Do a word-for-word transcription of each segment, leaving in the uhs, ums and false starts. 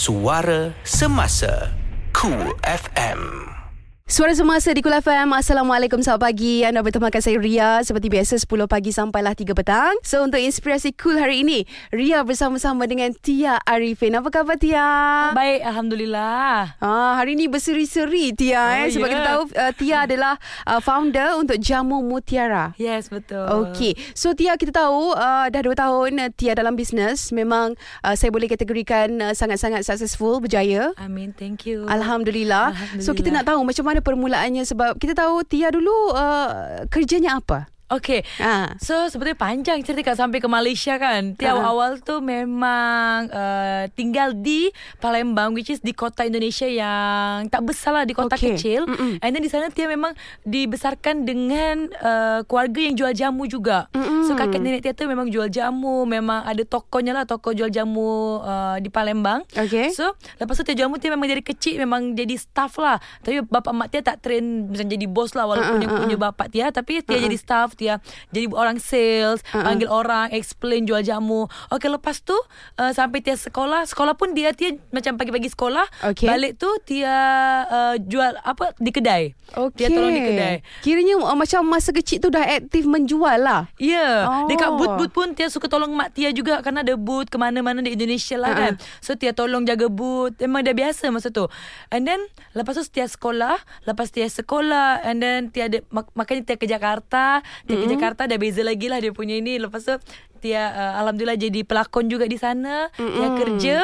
Suara Semasa Kool F M. Suara Semasa di Kool F M. Assalamualaikum, selamat pagi. Anda bertemakan saya Rea. Seperti biasa sepuluh pagi sampailah tiga petang. So untuk inspirasi cool hari ini, Rea bersama-sama dengan Tya Arifin. Apa khabar Tya? Baik, Alhamdulillah. ah, Hari ini berseri-seri Tya, eh? oh, Sebab yeah. kita tahu uh, Tya adalah uh, founder untuk Jamu Mutiara. Yes, betul. Okay, so Tya, kita tahu uh, dah dua tahun uh, Tya dalam bisnes. Memang uh, saya boleh kategorikan uh, sangat-sangat successful, berjaya. Amin, thank you. Alhamdulillah. Alhamdulillah. So kita nak tahu macam mana permulaannya, sebab kita tahu Tya dulu uh, kerjanya apa? Okay, uh. so sebetulnya panjang cerita sampai ke Malaysia kan. Tya uh. awal tu memang uh, tinggal di Palembang, which is di kota Indonesia yang tak besar lah, di kota okay. kecil. Mm-mm. And then di sana Tya memang dibesarkan dengan uh, keluarga yang jual jamu juga. Mm-mm. So kakek nenek Tya tu memang jual jamu, memang ada tokonya lah, toko jual jamu uh, di Palembang. Okay. So lepas tu Tya jamu Tya memang dari kecil memang jadi staff lah. Tapi bapak mak Tya tak train macam jadi bos lah, walaupun uh-uh. dia punya bapak Tya, tapi Tya uh-uh. jadi staff. Tya jadi orang sales, uh-uh. panggil orang, explain jual jamu. Okay, lepas tu uh, sampai Tya sekolah. Sekolah pun dia Tya macam pagi-pagi sekolah, okay. balik tu Tya uh, jual apa di kedai. Okay. Tya tolong di kedai. Kiranya uh, macam masa kecil tu dah aktif menjual lah. Ya. Yeah. Oh. Dekat booth-booth pun Tya suka tolong mak Tya juga, karena ada booth kemana-mana di Indonesia lah uh-uh. kan. So Tya tolong jaga booth. Memang dah biasa masa tu. And then lepas tu Tya sekolah, lepas Tya sekolah and then Tya de- mak- makanya Tya ke Jakarta. Dia mm-hmm. ke Jakarta dah beza lagi lah dia punya ini. Lepas tu Tya uh, Alhamdulillah jadi pelakon juga di sana. Mm-hmm. Tya kerja.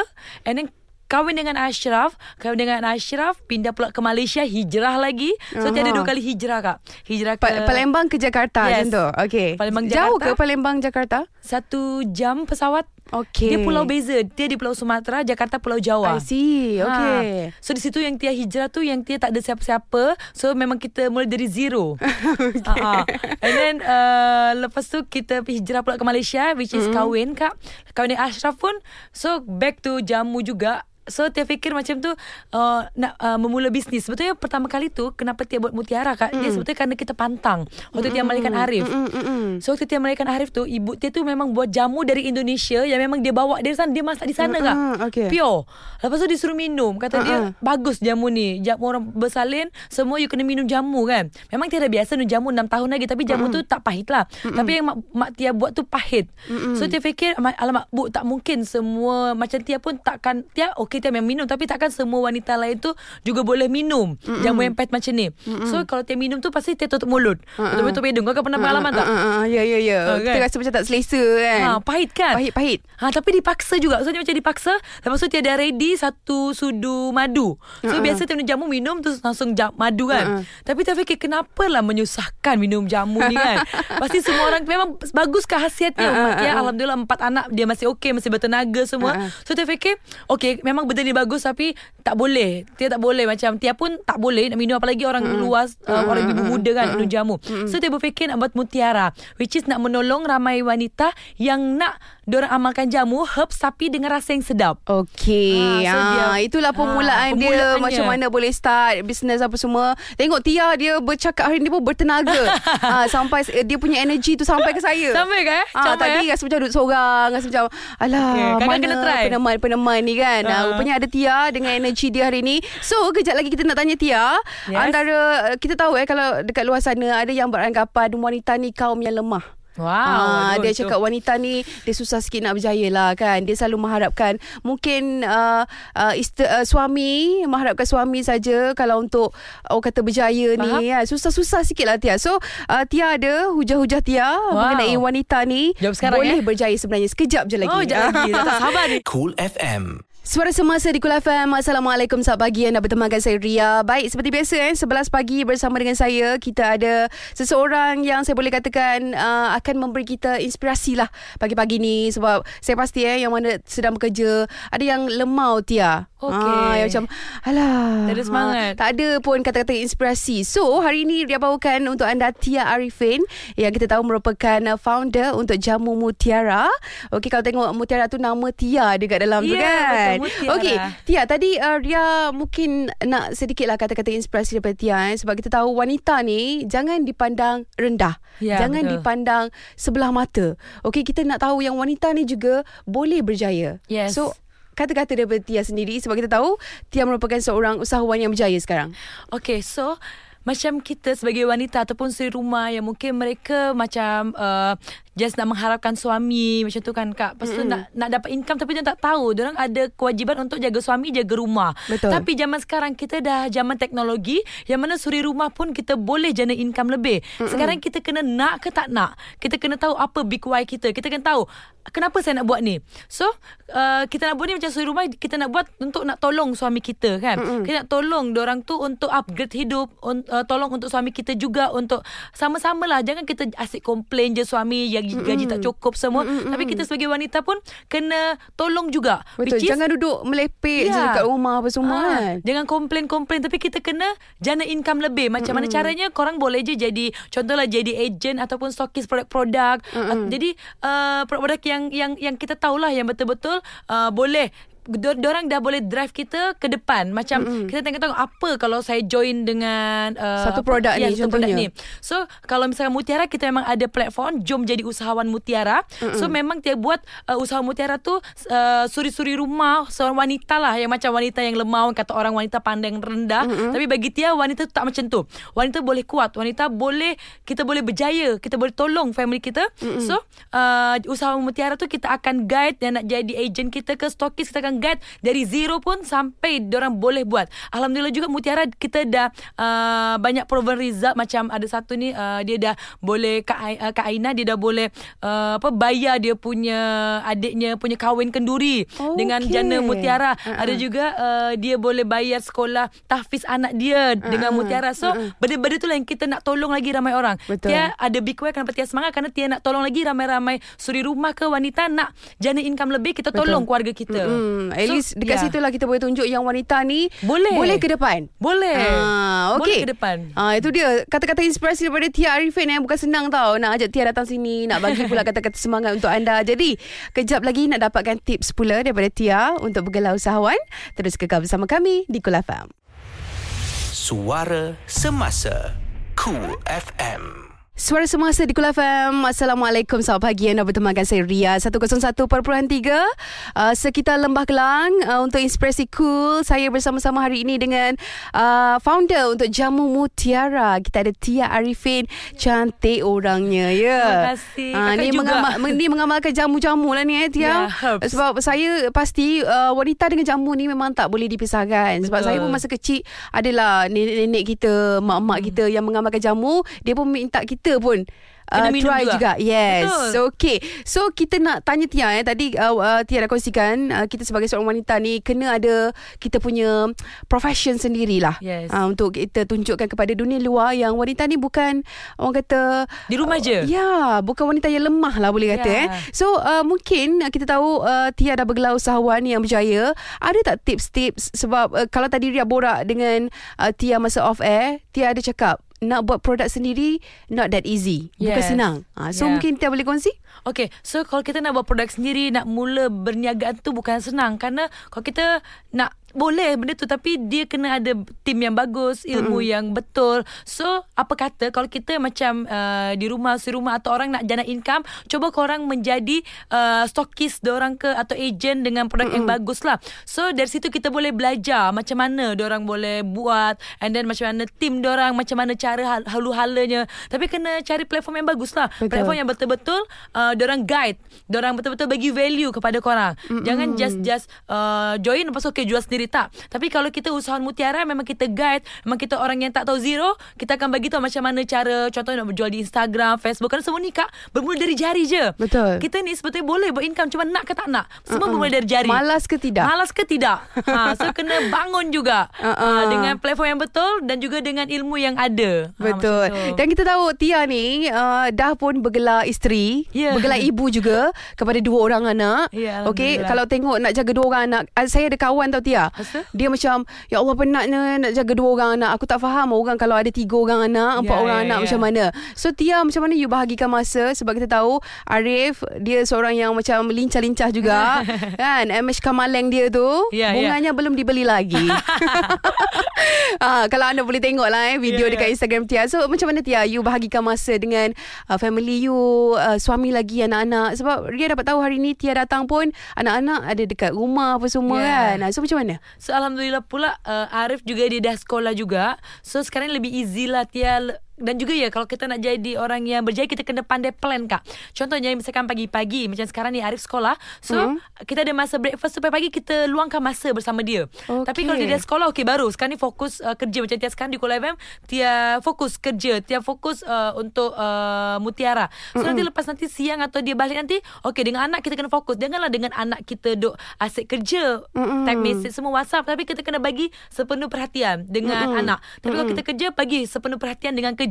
And then Kahwin dengan Ashraf Kahwin dengan Ashraf pindah pula ke Malaysia, hijrah lagi. So uh-huh. Tya ada dua kali hijrah kak. Hijrah ke pa- Palembang ke Jakarta. Yes. Okay. Palembang, Jakarta. Jauh ke Palembang Jakarta? Satu jam pesawat. Okay. Dia pulau beza. Tya di Pulau Sumatera, Jakarta Pulau Jawa. I see. Okay. Ha. So di situ yang Tya hijrah tu, yang Tya tak ada siapa-siapa. So memang kita mulai dari zero. Okay. Ha. And then uh, lepas tu kita hijrah pula ke Malaysia, which is mm. kahwin kak. Kahwin dengan Ashraf pun. So back to jamu juga. So Tya fikir macam tu uh, Nak uh, memula bisnis. Sebetulnya pertama kali tu kenapa Tya buat Mutiara kak, mm. dia sebetulnya kerana kita pantang waktu mm. Tya melahirkan Arif. mm. Mm. So waktu Tya melahirkan Arif tu, ibu Tya tu memang buat jamu dari Indonesia, yang memang dia bawa dari sana, dia masak di sana mm. kak. Okay. Pure. Lepas tu disuruh minum. Kata uh-uh. dia bagus jamu ni, jamu orang bersalin semua, you kena minum jamu kan. Memang Tya dah biasa minum jamu enam tahun lagi, tapi jamu mm. tu tak pahit lah. mm. Tapi yang mak, mak Tya buat tu pahit. mm. So Tya fikir, alamak bu, tak mungkin semua macam Tya pun takkan. Tya okay Tya memang minum, tapi takkan semua wanita lain tu juga boleh minum mm-mm. jamu yang pahit macam ni. Mm-mm. So kalau Tya minum tu pasti Tya tutup mulut, uh-uh. tutup hidung. Kau kan pernah pengalaman uh-uh. tak? Uh-uh. Ya ya ya uh, kan? Kita rasa macam tak selesa kan. Ha, pahit kan. Pahit-pahit. Ha, tapi dipaksa juga. So Tya macam dipaksa. Lepas tu Tya dah ready satu sudu madu. So uh-uh. biasa Tya minum jamu, minum terus langsung jam, madu kan. uh-uh. Tapi Tya fikir kenapalah menyusahkan minum jamu ni kan. Pasti semua orang memang bagus khasiatnya. uh-uh. Tya Alhamdulillah empat anak dia masih okey, masih bertenaga semua. uh-uh. So Tya fikir okey, memang benda ni bagus, tapi tak boleh. Tya tak boleh. Macam Tya pun tak boleh nak minum, apalagi orang mm. luas, uh, mm. orang ibu muda kan, mm. minum jamu. mm. So Tya berfikir nak buat Mutiara, which is nak menolong ramai wanita yang nak diorang amalkan jamu herbs tapi dengan rasa yang sedap. Okay. ha, so ha, dia, itulah permulaan ha, dia, macam mana boleh start bisnes apa semua. Tengok Tya, dia bercakap hari ni pun bertenaga. ha, Sampai dia punya energy tu sampai ke saya. Sampai ke? Ha, tadi eh? rasa macam duduk seorang, rasa macam alah, okay. mana kena try peneman-peneman ni kan. ha. Ha, rupanya ada Tya dengan energi dia hari ni. So kejap lagi kita nak tanya Tya. Yes. Antara kita tahu eh, kalau dekat luar sana ada yang beranggapan wanita ni kaum yang lemah. Wow, ah, aduh, dia cakap aduh. wanita ni dia susah sikit nak berjaya lah kan. Dia selalu mengharapkan mungkin uh, uh, isti- uh, suami, mengharapkan suami saja kalau untuk orang kata berjaya. Faham? Ni ya, susah-susah sikit lah Tya. So uh, Tya ada hujah-hujah Tya wow. mengenai wanita ni boleh eh? berjaya sebenarnya. Sekejap je lagi. Oh, sekejap lagi. Tak sabar ni. Kool F M. Suara Semasa di Kool F M. Assalamualaikum, selamat pagi. Anda bertemu dengan saya Ria. Baik, seperti biasa eh, sebelas pagi bersama dengan saya, kita ada seseorang yang saya boleh katakan uh, akan memberi kita inspirasi lah pagi-pagi ni. Sebab saya pasti eh, yang mana sedang bekerja, ada yang lemau Tya. Okay. Ah, macam alah, tak ada semangat, ah, tak ada pun kata-kata inspirasi. So hari ini dia bawakan untuk anda Tya Arifin, yang kita tahu merupakan founder untuk Jamu Mutiara. Okey, kalau tengok Mutiara tu nama Tya dekat dalam yeah, tu kan. Betul, okey Tya, tadi uh, Ria mungkin nak sedikitlah kata-kata inspirasi daripada Tya eh, sebab kita tahu wanita ni jangan dipandang rendah, yeah, jangan betul. dipandang sebelah mata. Okey, kita nak tahu yang wanita ni juga boleh berjaya. Yes. So kata-kata daripada Tya sendiri, sebab kita tahu Tya merupakan seorang usahawan yang berjaya sekarang. Okay, so macam kita sebagai wanita ataupun suri rumah yang mungkin mereka macam uh, just nak mengharapkan suami macam tu kan Kak. Lepas tu mm-hmm. nak, nak dapat income tapi dia tak tahu. Diorang ada kewajiban untuk jaga suami, jaga rumah. Betul. Tapi zaman sekarang kita dah zaman teknologi yang mana suri rumah pun kita boleh jana income lebih. Mm-hmm. Sekarang kita kena nak ke tak nak. Kita kena tahu apa big why kita. Kita kena tahu kenapa saya nak buat ni. So uh, kita nak buat ni macam suri rumah, kita nak buat untuk nak tolong suami kita kan. Mm-hmm. Kita nak tolong diorang tu untuk upgrade hidup. On, uh, tolong untuk suami kita juga, untuk sama-samalah. Jangan kita asyik komplain je suami yang gaji, gaji tak cukup semua. Mm-mm. Tapi kita sebagai wanita pun kena tolong juga. Betul. Is, jangan duduk melepek yeah. je dekat rumah apa semua ha. kan. Jangan komplain-komplain, tapi kita kena jana income lebih. Macam Mm-mm. mana caranya? Korang boleh je jadi, contohlah jadi agent ataupun stokis produk-produk. Uh, jadi uh, produk yang yang yang kita tahulah yang betul-betul uh, boleh diorang dah boleh drive kita ke depan. Macam mm-hmm. kita tengok-tengok apa kalau saya join dengan uh, satu produk ni, satu produk ni. So kalau misalnya Mutiara, kita memang ada platform Jom Jadi Usahawan Mutiara. Mm-hmm. So memang dia buat uh, Usahawan Mutiara tu uh, suri-suri rumah, seorang wanita lah yang macam wanita yang lemah, kata orang wanita pandang rendah. Mm-hmm. Tapi bagi dia, wanita tu tak macam tu. Wanita boleh kuat, wanita boleh, kita boleh berjaya, kita boleh tolong family kita. Mm-hmm. So uh, Usahawan Mutiara tu kita akan guide yang nak jadi agent kita ke stokis, kita akan guide dari zero pun sampai diorang boleh buat. Alhamdulillah juga Mutiara kita dah uh, banyak proven result. Macam ada satu ni uh, dia dah boleh, Kak, Kak Aina dia dah boleh uh, apa bayar dia punya adiknya punya kahwin kenduri okay. dengan jana Mutiara. Uh-huh. Ada juga uh, dia boleh bayar sekolah tahfiz anak dia uh-huh. dengan Mutiara. So uh-huh. benda-benda tu lah yang kita nak tolong lagi ramai orang. Betul. Dia ada big way kenapa Tya semangat, kerana Tya nak tolong lagi ramai-ramai suri rumah ke wanita nak jana income lebih. Kita tolong Betul. Keluarga kita. Mm-hmm. At so, least dekat yeah. situ lah kita boleh tunjuk yang wanita ni boleh, boleh ke depan. Boleh ah, okay. Boleh ke depan ah, itu dia kata-kata inspirasi daripada Tya Arifin eh. Bukan senang tau nak ajak Tya datang sini, nak bagi pula kata-kata semangat untuk anda. Jadi kejap lagi nak dapatkan tips pula daripada Tya untuk bergelar usahawan. Terus kekal bersama kami di Kool F M, Suara Semasa Kool F M. Suara Semasa di Kool F M. Assalamualaikum, selamat pagi. Anda bertemu dengan saya Rea seratus satu perpuluhan tiga uh, sekitar Lembah Kelang uh, untuk Inspirasi Kool. Saya bersama-sama hari ini dengan uh, founder untuk Jamu Mutiara. Kita ada Tya Arifin. Cantik orangnya ya. Yeah. Terima kasih. Uh, ni, mengamal, ni mengamalkan jamu-jamu lah ni eh Tya. Yeah, sebab saya pasti uh, wanita dengan jamu ni memang tak boleh dipisahkan. Sebab Betul. Saya pun masa kecil adalah nenek-nenek kita, mak-mak hmm. kita yang mengamalkan jamu. Dia pun minta kita kita pun Uh, try juga, juga. Yes. So, okay. So kita nak tanya Tya eh. Tadi uh, Tya dah kongsikan uh, kita sebagai seorang wanita ni kena ada kita punya profession sendirilah. Yes. uh, Untuk kita tunjukkan kepada dunia luar yang wanita ni bukan, orang kata, di rumah uh, je. Ya yeah, bukan wanita yang lemah lah boleh kata yeah. eh. So uh, mungkin kita tahu uh, Tya dah bergelar usahawan yang berjaya. Ada tak tips-tips? Sebab uh, kalau tadi Ria borak dengan uh, Tya masa off air, Tya ada cakap nak buat produk sendiri not that easy. Yes. Bukan senang. Ha, so yeah. mungkin kita boleh kongsi? Okay. So kalau kita nak buat produk sendiri, nak mula berniagaan tu bukan senang. Kerana kalau kita nak boleh benda tu, tapi dia kena ada tim yang bagus, ilmu mm-hmm. yang betul. So apa kata kalau kita macam uh, di rumah, suri rumah atau orang nak jana income, cuba korang menjadi uh, stokis diorang ke atau agent dengan produk mm-hmm. yang bagus lah. So dari situ kita boleh belajar macam mana diorang boleh buat, and then macam mana tim diorang, macam mana cara halu-halanya. Tapi kena cari platform yang bagus lah. Betul. Platform yang betul-betul uh, diorang guide, diorang betul-betul bagi value kepada korang. Mm-hmm. Jangan just just uh, join lepas tu okay, jual sendiri. Tak. Tapi kalau kita usahawan Mutiara, memang kita guide, memang kita orang yang tak tahu zero, kita akan bagi tahu macam mana cara, contohnya nak berjual di Instagram, Facebook. Kerana semua ni Kak bermula dari jari je. Betul. Kita ni sebetulnya boleh buat income, cuma nak ke tak nak, semua uh-uh. bermula dari jari. Malas ke tidak? Malas ke tidak? Ha, so kena bangun juga uh-uh. dengan platform yang betul dan juga dengan ilmu yang ada. Betul. Ha, dan kita tahu Tya ni uh, dah pun bergelar isteri, yeah. bergelar ibu juga kepada dua orang anak. Yeah, okay. Kalau tengok nak jaga dua orang anak, saya ada kawan tau Tya. Asal? Dia macam, ya Allah penatnya nak jaga dua orang anak. Aku tak faham orang kalau ada tiga orang anak, empat yeah, orang yeah, anak yeah. macam mana. So Tia, macam mana you bahagikan masa? Sebab kita tahu Arif, dia seorang yang macam lincah-lincah juga kan. M H Kamaleng dia tu yeah, bunganya yeah. belum dibeli lagi. ha, kalau anda boleh tengok lah eh, video yeah, dekat yeah. Instagram Tia. So macam mana Tia, you bahagikan masa dengan uh, family you, uh, suami lagi, anak-anak? Sebab Ria dapat tahu hari ni Tia datang pun anak-anak ada dekat rumah apa semua yeah. kan. So macam mana? So alhamdulillah pula uh, Arif juga dia dah sekolah juga. So sekarang lebih easy lah Tia. Dan juga ya, kalau kita nak jadi orang yang berjaya, kita kena pandai plan, Kak. Contohnya misalkan pagi-pagi, macam sekarang ni Arif sekolah, so mm-hmm. kita ada masa breakfast supaya pagi kita luangkan masa bersama dia. Okay. Tapi kalau dia dah sekolah, okey baru. Sekarang ni fokus uh, kerja. Macam Tia sekarang di Kool F M, Tia fokus kerja, Tia fokus uh, untuk uh, Mutiara. So mm-hmm. nanti lepas nanti siang atau dia balik nanti, okey dengan anak kita kena fokus. Janganlah dengan anak kita duk asyik kerja, mm-hmm. type message semua WhatsApp. Tapi kita kena bagi sepenuh perhatian dengan mm-hmm. anak. Tapi mm-hmm. kalau kita kerja, bagi sepenuh perhatian dengan kerja.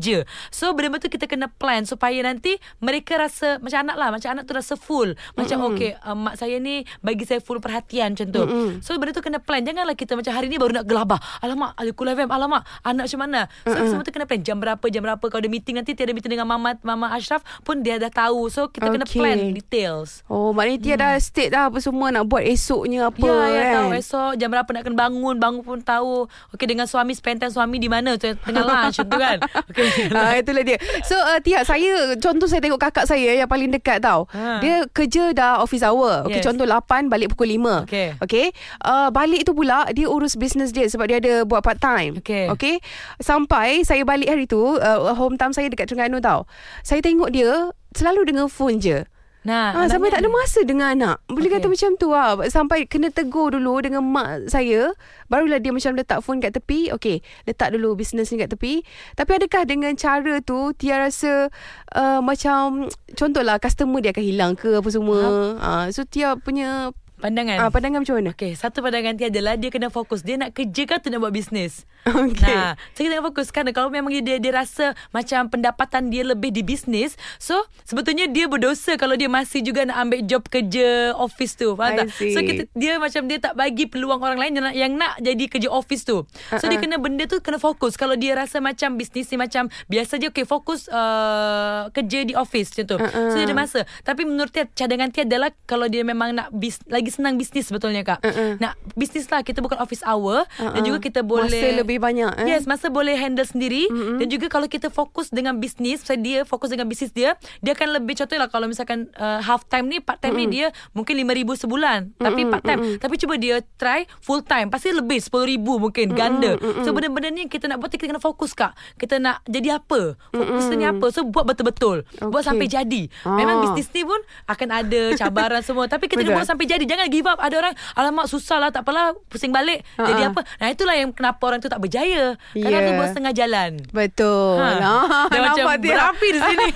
So benda-benda tu kita kena plan supaya nanti mereka rasa macam anak lah, macam anak tu rasa full, macam mm-hmm. okey uh, mak saya ni bagi saya full perhatian macam tu. Mm-hmm. So benda tu kena plan. Janganlah kita macam hari ni baru nak gelabah, alamak ada Kool F M, alamak anak macam mana. So mm-hmm. semua tu kena plan. Jam berapa jam berapa kalau ada meeting, nanti tiada meeting dengan mama mama Ashraf pun dia dah tahu. So kita okay. kena plan details. Oh maknanya dia hmm. dah state dah apa semua nak buat esoknya apa. Ya, ya tahu esok jam berapa nak kena bangun, bangun pun tahu. Okey dengan suami, spend time suami di mana tengah lunch tu kan. Okey. Ah, itulah dia. So uh, Tia, saya contoh saya tengok kakak saya yang paling dekat tau. Ha. Dia kerja dah office hour. Okey yes. Contoh lapan balik pukul lima. Okey. Okey. Uh, balik tu pula dia urus business dia sebab dia ada buat part time. Okey. Okay? Sampai saya balik hari tu, uh, hometown saya dekat Terengganu tau. Saya tengok dia selalu dengan phone je. Nah, ha, sampai tak ada masa dengan anak. Boleh okay. kata macam tu lah. Sampai kena tegur dulu dengan mak saya, barulah dia macam letak phone kat tepi. Okay, letak dulu bisnes ni kat tepi. Tapi adakah dengan cara tu Tia rasa uh, macam contohlah customer dia akan hilang ke apa semua? Ha. Ha, so Tia punya pandangan. Ah, pandangan macam mana? Okey, satu pandangan Tia adalah dia kena fokus. Dia nak kerja ke atau nak buat bisnes? Okey. Nah, so kita kena fokus kan. Kalau memang dia dia rasa macam pendapatan dia lebih di bisnes, so sebetulnya dia berdosa kalau dia masih juga nak ambil job kerja office tu. Faham tak? So kita, dia macam dia tak bagi peluang orang lain yang nak, yang nak jadi kerja office tu. So uh-uh. dia kena benda tu kena fokus. Kalau dia rasa macam bisnes ni macam biasa je, okey fokus uh, kerja di office macam tu. Uh-uh. So dia ada masa. Tapi menurut Tia, cadangan Tia adalah kalau dia memang nak bis, lagi senang bisnis sebetulnya Kak. Uh-uh. Nak bisnis lah, kita bukan office hour. Uh-uh. Dan juga kita boleh masa lebih banyak eh? Yes, masa boleh handle sendiri. Uh-uh. Dan juga kalau kita fokus dengan bisnis, misalnya dia fokus dengan bisnis dia, dia akan lebih, contohlah kalau misalkan uh, half time ni, part time uh-uh. ni dia mungkin lima ribu sebulan. Uh-uh. Tapi part time. Uh-uh. Tapi cuba dia try full time, pasti lebih sepuluh ribu mungkin. Uh-uh. Ganda. Uh-uh. So benda-benda ni kita nak buat, kita kena fokus Kak. Kita nak jadi apa? Fokus uh-uh. ni apa? So buat betul-betul. Okay. Buat sampai jadi. Ah. Memang bisnis ni pun akan ada cabaran semua. Tapi kita kena buat sampai jadi. Jangan give up. Ada orang, alamak susah lah, tak apalah, pusing balik. Ha-ha. Jadi apa? Nah itulah yang kenapa orang tu tak berjaya. Kadang yeah. tu buat setengah jalan. Betul. Ha. Nah, dia macam dia. berapi di sini.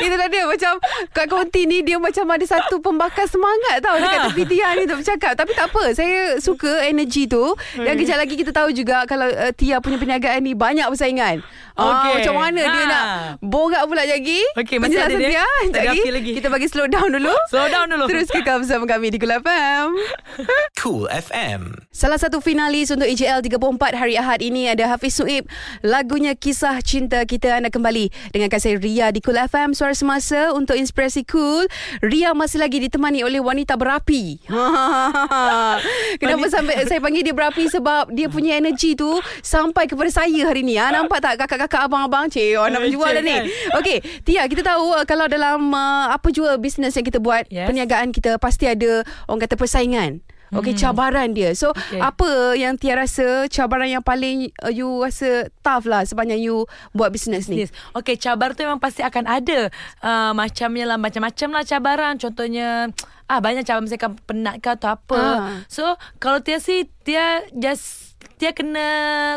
Itulah dia, macam Kak Konti ni dia macam ada satu pembakar semangat tau dekat tepi Tia ni untuk bercakap. Tapi tak apa, saya suka energi tu. Dan kejap lagi kita tahu juga kalau uh, Tia punya perniagaan ni banyak persaingan. Okay. Ah, macam mana ha. dia nak borak pula lagi. Okay, masih ada dia. Lagi. lagi. Kita bagi slow down dulu. Slow down dulu. Terus kekal bersama kami di Kool F M. Kool F M. Salah satu finalis untuk E J L tiga puluh empat hari Ahad ini ada Hafiz Suib. Lagunya Kisah Cinta Kita. Anda kembali dengan saya Ria di Kool F M, Suara Semasa untuk Inspirasi Cool. Ria masih lagi ditemani oleh wanita berapi. Kenapa sampai saya panggil dia berapi? Sebab dia punya energi tu sampai kepada saya hari ni. Ha? Nampak tak kakak-kakak, abang-abang? Cik, orang nak menjual dah ni. Okey, Tia, kita tahu kalau dalam uh, apa jua bisnes yang kita buat, yes. perniagaan kita pasti ada orang kata persaingan. Okey, cabaran dia. So, okay. apa yang Tia rasa cabaran yang paling uh, you rasa tough lah sepanjang you buat bisnes ni? Okey, cabar tu memang pasti akan ada. Uh, macamnya lah, macam-macam lah cabaran. Contohnya, ah banyak cabaran, misalkan penat ke atau apa. Uh. So, kalau Tia sih, Tia just... Tia kena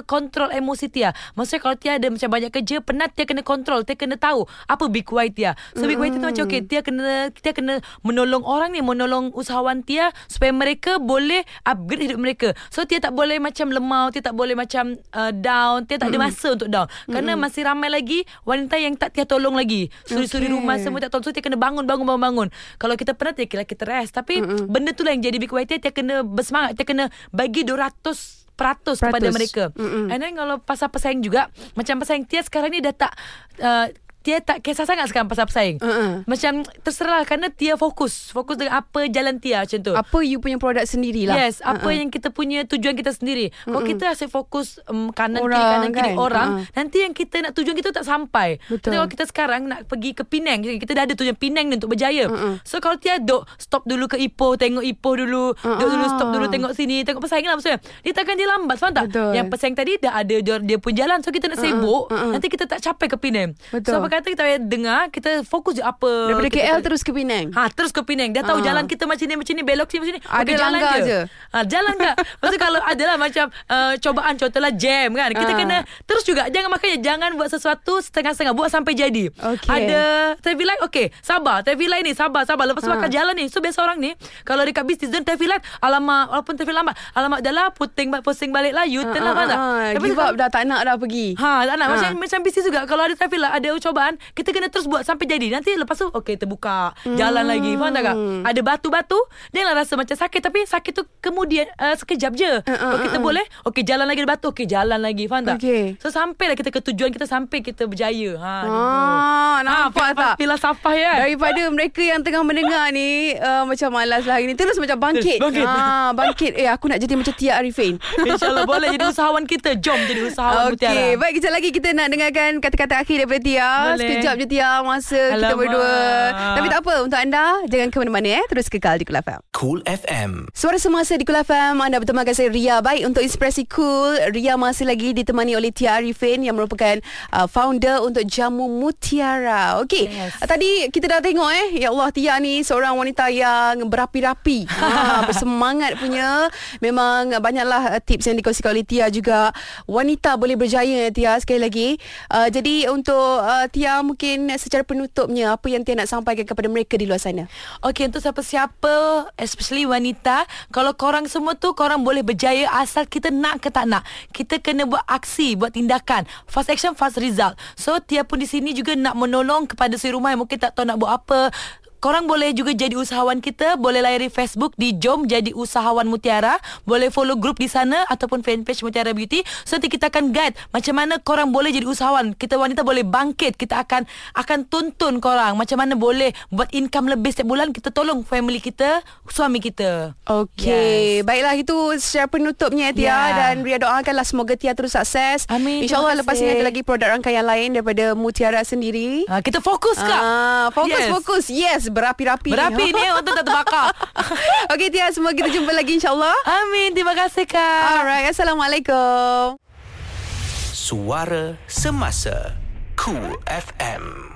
kontrol emosi Tia. Maksudnya kalau Tia ada macam banyak kerja, penat, Tia kena kontrol. Tia kena tahu apa B K Y Tia. So B K Y Tia tu macam okay, Tia kena Tia kena menolong orang ni, menolong usahawan Tia supaya mereka boleh upgrade hidup mereka. So Tia tak boleh macam lemau, Tia tak boleh macam uh, down. Tia tak ada masa untuk down kerana masih ramai lagi wanita yang tak Tia tolong lagi. Suri-suri okay. rumah semua tak tolong. So Tia kena bangun, bangun, bangun, bangun. Kalau kita penat, Tia kira kita rest. Tapi mm-mm. benda tu lah yang jadi B K Y Tia. Tia kena bersemangat, Tia kena bagi dua ratus peratus Peratus, peratus kepada mereka. Mm-mm. And then kalau pasal pesaing juga, macam pesaing Tia sekarang ni dah tak uh, Tia tak kisah sangat sekarang pasal pesaing. Mm-mm. Macam terserah kerana Tia fokus Fokus dengan apa jalan Tia macam tu. Apa you punya produk sendirilah. Yes. Mm-mm. Apa yang kita punya tujuan kita sendiri. Mm-mm. Kalau kita asyik fokus um, kanan orang, kiri kanan kan? kiri orang Mm-mm. nanti yang kita nak tujuan kita tak sampai. Betul. Jadi kalau kita sekarang nak pergi ke Penang, kita dah ada tujuan Penang ni untuk berjaya. Mm-mm. So kalau Tia duk stop dulu ke Ipoh, tengok Ipoh dulu, Mm-mm. duk dulu stop dulu tengok sini, tengok pesaing lah maksudnya. Dia takkan dia lambat. Faham tak? Betul. Yang pesaing tadi dah ada dia, dia pun jalan. So kita nak Mm-mm. sibuk Mm-mm. nanti kita tak capai ke Penang. Betul. So kata kita dengar, kita fokus je apa daripada K L terus ke Penang. Ha, terus ke Penang. Dah tahu ha. jalan kita macam ni, macam ni, belok sini, macam ni. Ada okay, jalan je. je. Ha, jalan tak? Maksudnya kalau adalah macam uh, cobaan, contohlah jam kan. Kita ha. kena terus juga. Jangan makanya jangan buat sesuatu setengah-setengah. Buat sampai jadi. Okay. Ada traffic light, okay, sabar. Traffic light ni, sabar, sabar. Lepas tu ha. makan jalan ni. So biasa orang ni, kalau dekat bisnis dan traffic light, alamak, walaupun traffic lambat, alamak dah lah, puting, pusing balik lah, you turn ha, lah. Ha, ha, ha. Tapi sebab dah tak nak dah pergi. Ha, tak nak. Ha. Macam, macam bisnis juga. Kalau ada traffic light, ada ucap kita kena terus buat sampai jadi. Nanti lepas tu okay, terbuka, jalan hmm. lagi. Faham tak kak? Ada batu-batu, janganlah rasa macam sakit, tapi sakit tu kemudian uh, sekejap je. uh, uh, Kalau kita uh, uh. boleh, okay, jalan lagi batu, okay, jalan lagi. Faham tak? Okay. So sampailah kita ke tujuan kita, sampai kita berjaya. Ha, ah, nampak ha, tak? Filsafah ya. Daripada mereka yang tengah mendengar ni uh, macam malas lah hari ni, terus macam bangkit. Terus, bangkit. Ha, bangkit. Eh, aku nak jadi macam Tya Arifin. InsyaAllah boleh jadi usahawan kita. Jom jadi usahawan Mutiara. Okay, baik, kejap lagi kita nak dengarkan kata-kata akhir daripada Tia. Boleh. Sekejap je Tia, masa Alamak. kita berdua. Tapi tak apa, untuk anda jangan ke mana-mana eh. Terus kekal di Kool F M. Kool F M, suara semasa di Kool F M. Anda bertemu dengan saya Ria. Baik, untuk Inspirasi Kool, Ria masih lagi ditemani oleh Tya Arifin yang merupakan uh, founder untuk Jamu Mutiara. Okey, yes. uh, tadi kita dah tengok eh, ya Allah, Tia ni seorang wanita yang berapi-rapi, ha, bersemangat punya. Memang banyaklah tips yang dikongsikan oleh Tia juga. Wanita boleh berjaya Tia, sekali lagi. uh, Jadi untuk uh, Tia, mungkin secara penutupnya, apa yang Tia nak sampaikan kepada mereka di luar sana? Okay, untuk siapa-siapa, especially wanita, kalau korang semua tu, korang boleh berjaya asal kita nak ke tak nak. Kita kena buat aksi, buat tindakan. Fast action, fast result. So Tia pun di sini juga nak menolong kepada si rumah yang mungkin tak tahu nak buat apa. Korang boleh juga jadi usahawan kita. Boleh layari Facebook di Jom Jadi Usahawan Mutiara. Boleh follow grup di sana ataupun fanpage Mutiara Beauty. So nanti kita akan guide macam mana korang boleh jadi usahawan. Kita wanita boleh bangkit. Kita akan akan tuntun korang macam mana boleh buat income lebih setiap bulan. Kita tolong family kita, suami kita. Okay, yes. Baiklah, itu secara penutupnya Tia. Yeah. Dan Ria doakanlah semoga Tia terus sukses. Amin. InsyaAllah lepas ini ada lagi produk rangkaian lain daripada Mutiara sendiri. ha, Kita fokus kak. ha, Fokus, yes. fokus Yes Berapi-rapi Berapi ni untuk tak terbakar. Okey Tia, semua kita jumpa lagi insyaAllah. Amin. Terima kasih kak. Alright, assalamualaikum. Suara Semasa Kool F M.